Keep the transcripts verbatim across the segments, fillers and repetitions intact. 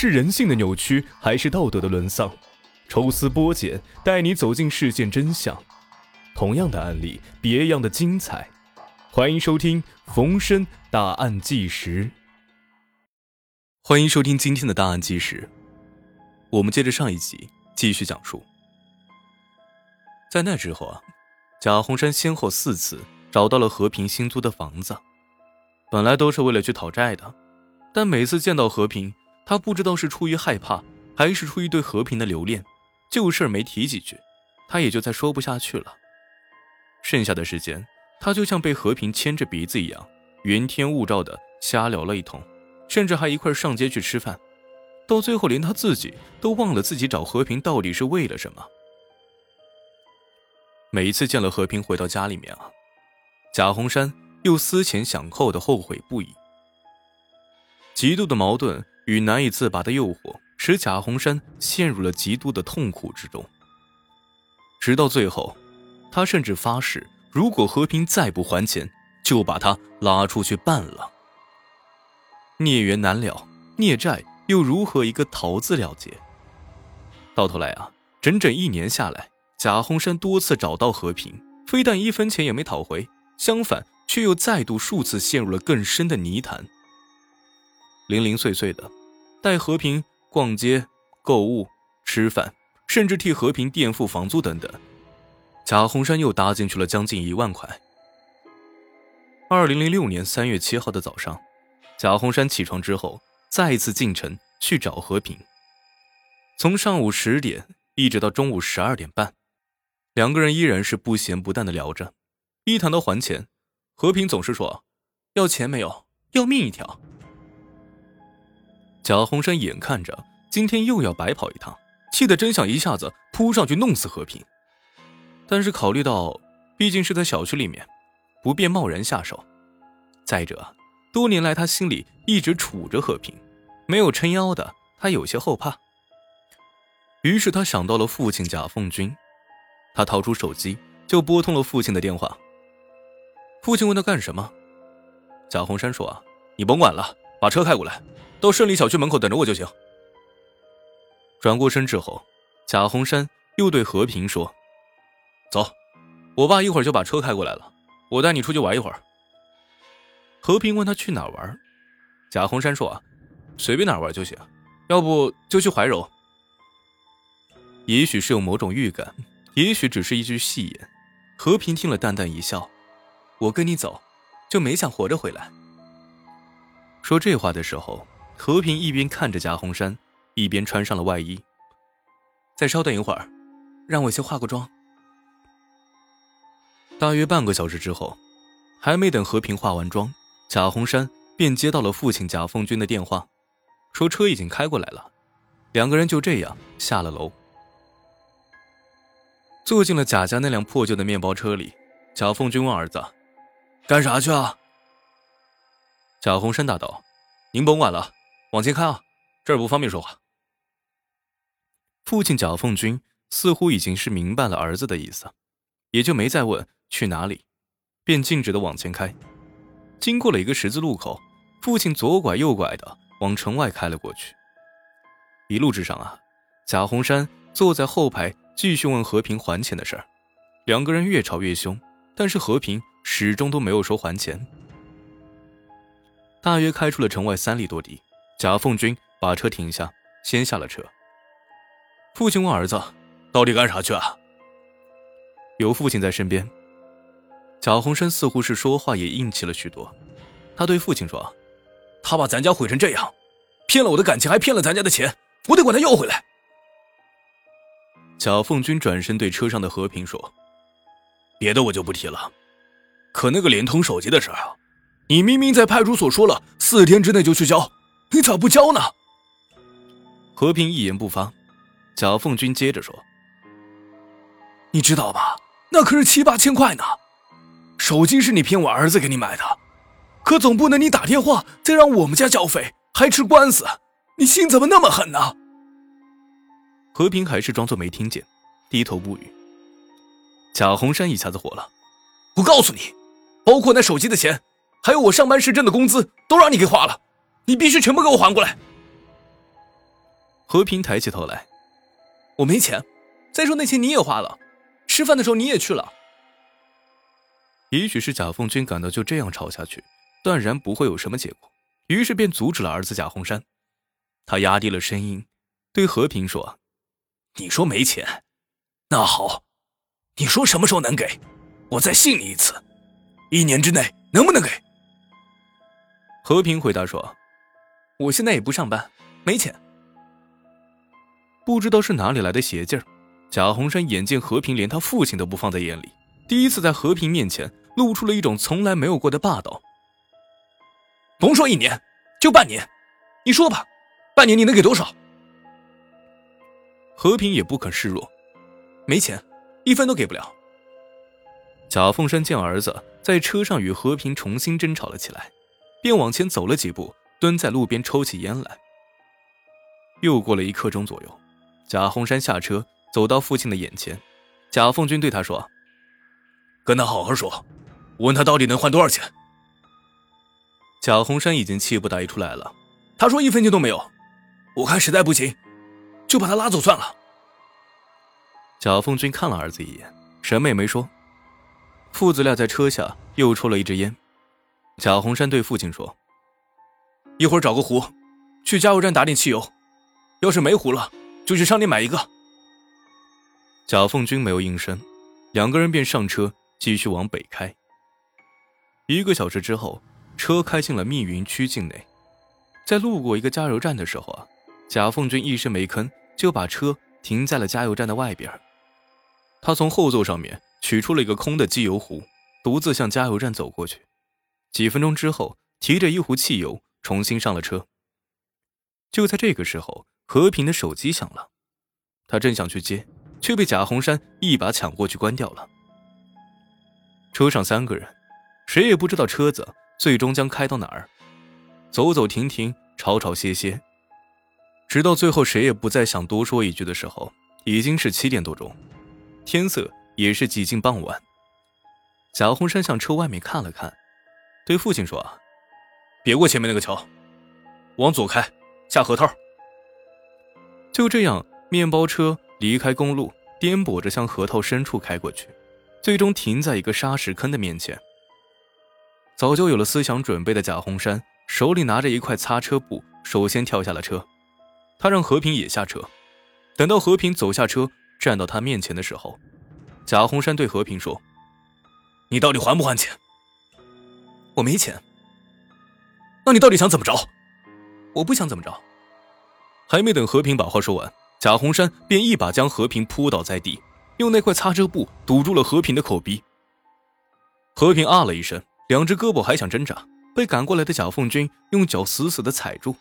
是人性的扭曲，还是道德的沦丧？抽丝剥茧，带你走进事件真相。同样的案例，别样的精彩。欢迎收听《逢生大案纪实》。欢迎收听今天的《大案纪实》，我们接着上一集继续讲述。在那之后啊，贾洪山先后四次找到了和平新租的房子，本来都是为了去讨债的，但每次见到和平，他不知道是出于害怕，还是出于对和平的留恋，旧事没提几句，他也就再说不下去了。剩下的时间，他就像被和平牵着鼻子一样，云天雾罩的瞎聊了一通，甚至还一块上街去吃饭，到最后连他自己都忘了自己找和平到底是为了什么。每一次见了和平回到家里面啊，贾洪山又思前想后的后悔不已。极度的矛盾与难以自拔的诱惑，使贾洪山陷入了极度的痛苦之中。直到最后，他甚至发誓，如果和平再不还钱，就把他拉出去办了。孽缘难了，孽债又如何一个逃字了结？到头来啊，整整一年下来，贾洪山多次找到和平，非但一分钱也没讨回，相反却又再度数次陷入了更深的泥潭。零零碎碎的带和平逛街、购物、吃饭，甚至替和平垫付房租等等，贾洪山又搭进去了将近一万块。二零零六年三月七号的早上，贾洪山起床之后再一次进城去找和平，从上午十点一直到中午十二点半，两个人依然是不咸不淡的聊着。一谈到还钱，和平总是说要钱没有，要命一条。贾洪山眼看着今天又要白跑一趟，气得真想一下子扑上去弄死和平，但是考虑到毕竟是在小区里面，不便贸然下手。再者，多年来他心里一直杵着和平，没有撑腰的他有些后怕。于是他想到了父亲贾凤军，他掏出手机就拨通了父亲的电话。父亲问他干什么，贾洪山说啊，你甭管了，把车开过来，到胜利小区门口等着我就行。转过身之后，贾洪山又对和平说，走，我爸一会儿就把车开过来了，我带你出去玩一会儿。和平问他去哪儿玩，贾洪山说啊，随便哪儿玩就行，要不就去怀柔。也许是有某种预感，也许只是一句戏言，和平听了淡淡一笑，我跟你走，就没想活着回来。说这话的时候，和平一边看着贾洪山，一边穿上了外衣。再稍等一会儿，让我先化个妆。大约半个小时之后，还没等和平化完妆，贾洪山便接到了父亲贾凤军的电话，说车已经开过来了。两个人就这样下了楼，坐进了贾家那辆破旧的面包车里。贾凤军问儿子，干啥去啊？贾洪山答道，您甭管了，往前开啊，这儿不方便说话。父亲贾凤军似乎已经是明白了儿子的意思，也就没再问去哪里，便径直的往前开。经过了一个十字路口，父亲左拐右拐的往城外开了过去。一路之上啊，贾洪山坐在后排继续问和平还钱的事儿，两个人越吵越凶，但是和平始终都没有说还钱。大约开出了城外三里多地，贾凤军把车停下，先下了车。父亲问儿子，到底干啥去啊？有父亲在身边，贾洪山似乎是说话也硬气了许多。他对父亲说，他把咱家毁成这样，骗了我的感情，还骗了咱家的钱，我得管他要回来。贾凤军转身对车上的和平说，别的我就不提了，可那个联通手机的事啊，你明明在派出所说了四天之内就去交，你咋不交呢？和平一言不发。贾凤军接着说，你知道吧，那可是七八千块呢，手机是你骗我儿子给你买的，可总不能你打电话再让我们家交费，还吃官司，你心怎么那么狠呢？和平还是装作没听见，低头不语。贾洪山一下子火了，我告诉你，包括那手机的钱，还有我上班时挣的工资，都让你给花了，你必须全部给我还过来。和平抬起头来，我没钱，再说那钱你也花了，吃饭的时候你也去了。也许是贾凤军感到就这样吵下去断然不会有什么结果，于是便阻止了儿子贾洪山。他压低了声音对和平说，你说没钱，那好，你说什么时候能给我，再信你一次，一年之内能不能给？和平回答说，我现在也不上班，没钱。不知道是哪里来的邪劲儿，贾洪山眼见和平连他父亲都不放在眼里，第一次在和平面前露出了一种从来没有过的霸道。甭说一年，就半年，你说吧，半年你能给多少？和平也不肯示弱，没钱，一分都给不了。贾凤山见儿子在车上与和平重新争吵了起来，便往前走了几步，蹲在路边抽起烟来。又过了一刻钟左右，贾洪山下车走到父亲的眼前，贾凤军对他说，跟他好好说，问他到底能换多少钱。贾洪山已经气不打一处来了，他说一分钱都没有，我看实在不行就把他拉走算了。贾凤军看了儿子一眼，什么也没说。父子俩在车下又抽了一支烟。贾洪山对父亲说，一会儿找个壶去加油站打点汽油，要是没壶了就去商店买一个。贾凤军没有应声，两个人便上车继续往北开。一个小时之后，车开进了密云区境内。在路过一个加油站的时候啊，贾凤军一声没吭就把车停在了加油站的外边。他从后座上面取出了一个空的机油壶，独自向加油站走过去。几分钟之后，提着一壶汽油重新上了车。就在这个时候，和平的手机响了，他正想去接，却被贾洪山一把抢过去关掉了。车上三个人，谁也不知道车子最终将开到哪儿，走走停停，吵吵歇歇，直到最后谁也不再想多说一句的时候，已经是七点多钟，天色也是几近傍晚。贾洪山向车外面看了看，对父亲说，别过前面那个桥，往左开下河套。就这样，面包车离开公路，颠簸着向河套深处开过去，最终停在一个沙石坑的面前。早就有了思想准备的贾洪山手里拿着一块擦车布，首先跳下了车。他让和平也下车，等到和平走下车站到他面前的时候，贾洪山对和平说，你到底还不还钱？我没钱。那你到底想怎么着？我不想怎么着。还没等和平把话说完，贾洪山便一把将和平扑倒在地，用那块擦车布堵住了和平的口鼻。和平啊了一声，两只胳膊还想挣扎，被赶过来的贾凤军用脚死死地踩住。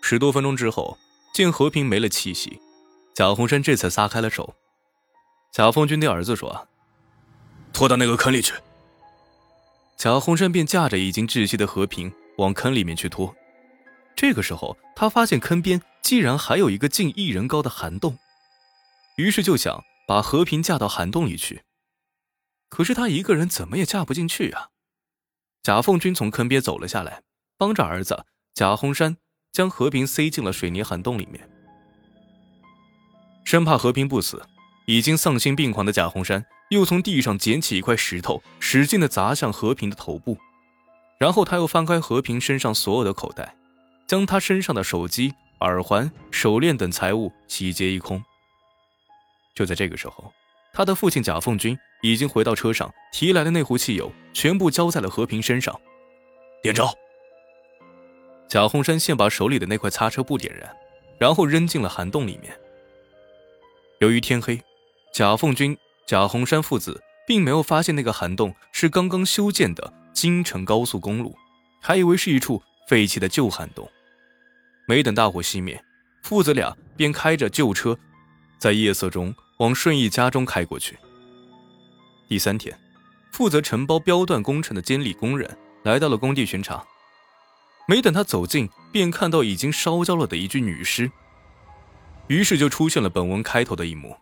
十多分钟之后，见和平没了气息，贾洪山这才撒开了手。贾凤军对儿子说，拖到那个坑里去。贾洪山便架着已经窒息的和平往坑里面去拖。这个时候，他发现坑边竟然还有一个近一人高的涵洞，于是就想把和平架到涵洞里去，可是他一个人怎么也架不进去啊。贾凤军从坑边走了下来，帮着儿子贾洪山将和平塞进了水泥涵洞里面。生怕和平不死，已经丧心病狂的贾洪山又从地上捡起一块石头，使劲地砸向和平的头部，然后他又翻开和平身上所有的口袋，将他身上的手机、耳环、手链等财物洗劫一空。就在这个时候，他的父亲贾凤军已经回到车上，提来的那壶汽油全部浇在了和平身上。点着。贾洪山先把手里的那块擦车布点燃，然后扔进了涵洞里面。由于天黑，贾凤军、贾洪山父子并没有发现那个涵洞是刚刚修建的京承高速公路，还以为是一处废弃的旧涵洞。没等大火熄灭，父子俩便开着旧车在夜色中往顺义家中开过去。第三天，负责承包标段工程的监理工人来到了工地巡查，没等他走近，便看到已经烧焦了的一具女尸，于是就出现了本文开头的一幕。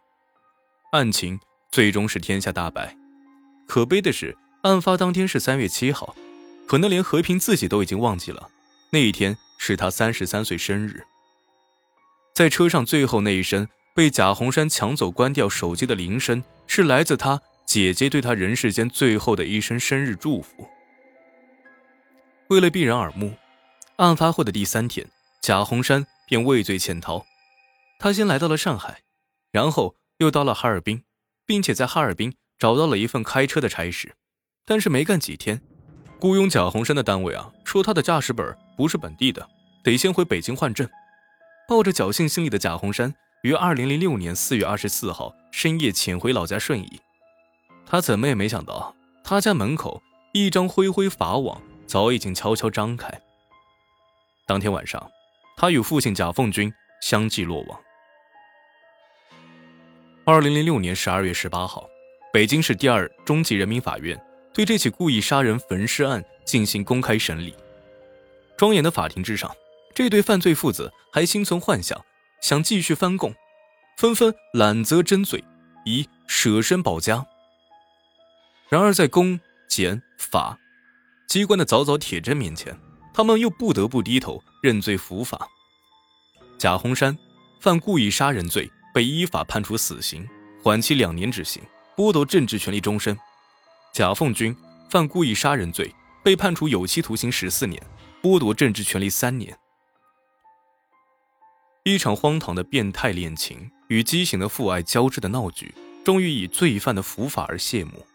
案情最终是天下大白，可悲的是案发当天是三月七号，可能连和平自己都已经忘记了那一天是他三十三岁生日。在车上最后那一声被贾红山抢走关掉手机的铃声，是来自他姐姐对他人世间最后的一声生日祝福。为了避人耳目，案发后的第三天，贾红山便畏罪潜逃。他先来到了上海，然后又到了哈尔滨，并且在哈尔滨找到了一份开车的差事。但是没干几天，雇佣贾红山的单位啊，说他的驾驶本不是本地的，得先回北京换证。抱着侥幸心理的贾红山于二零零六年四月二十四号深夜潜回老家顺义。他怎么也没想到，他家门口一张灰灰法网早已经悄悄张开。当天晚上，他与父亲贾凤军相继落网。二零零六年十二月十八号，北京市第二中级人民法院对这起故意杀人焚尸案进行公开审理。庄严的法庭之上，这对犯罪父子还心存幻想，想继续翻供，纷纷揽责真罪，以舍身保家。然而在公、检、法机关的凿凿铁针面前，他们又不得不低头认罪伏法。贾红山犯故意杀人罪，被依法判处死刑，缓期两年执行，剥夺政治权利终身。贾凤军犯故意杀人罪，被判处有期徒刑十四年，剥夺政治权利三年。一场荒唐的变态恋情与畸形的父爱交织的闹剧，终于以罪犯的伏法而谢幕。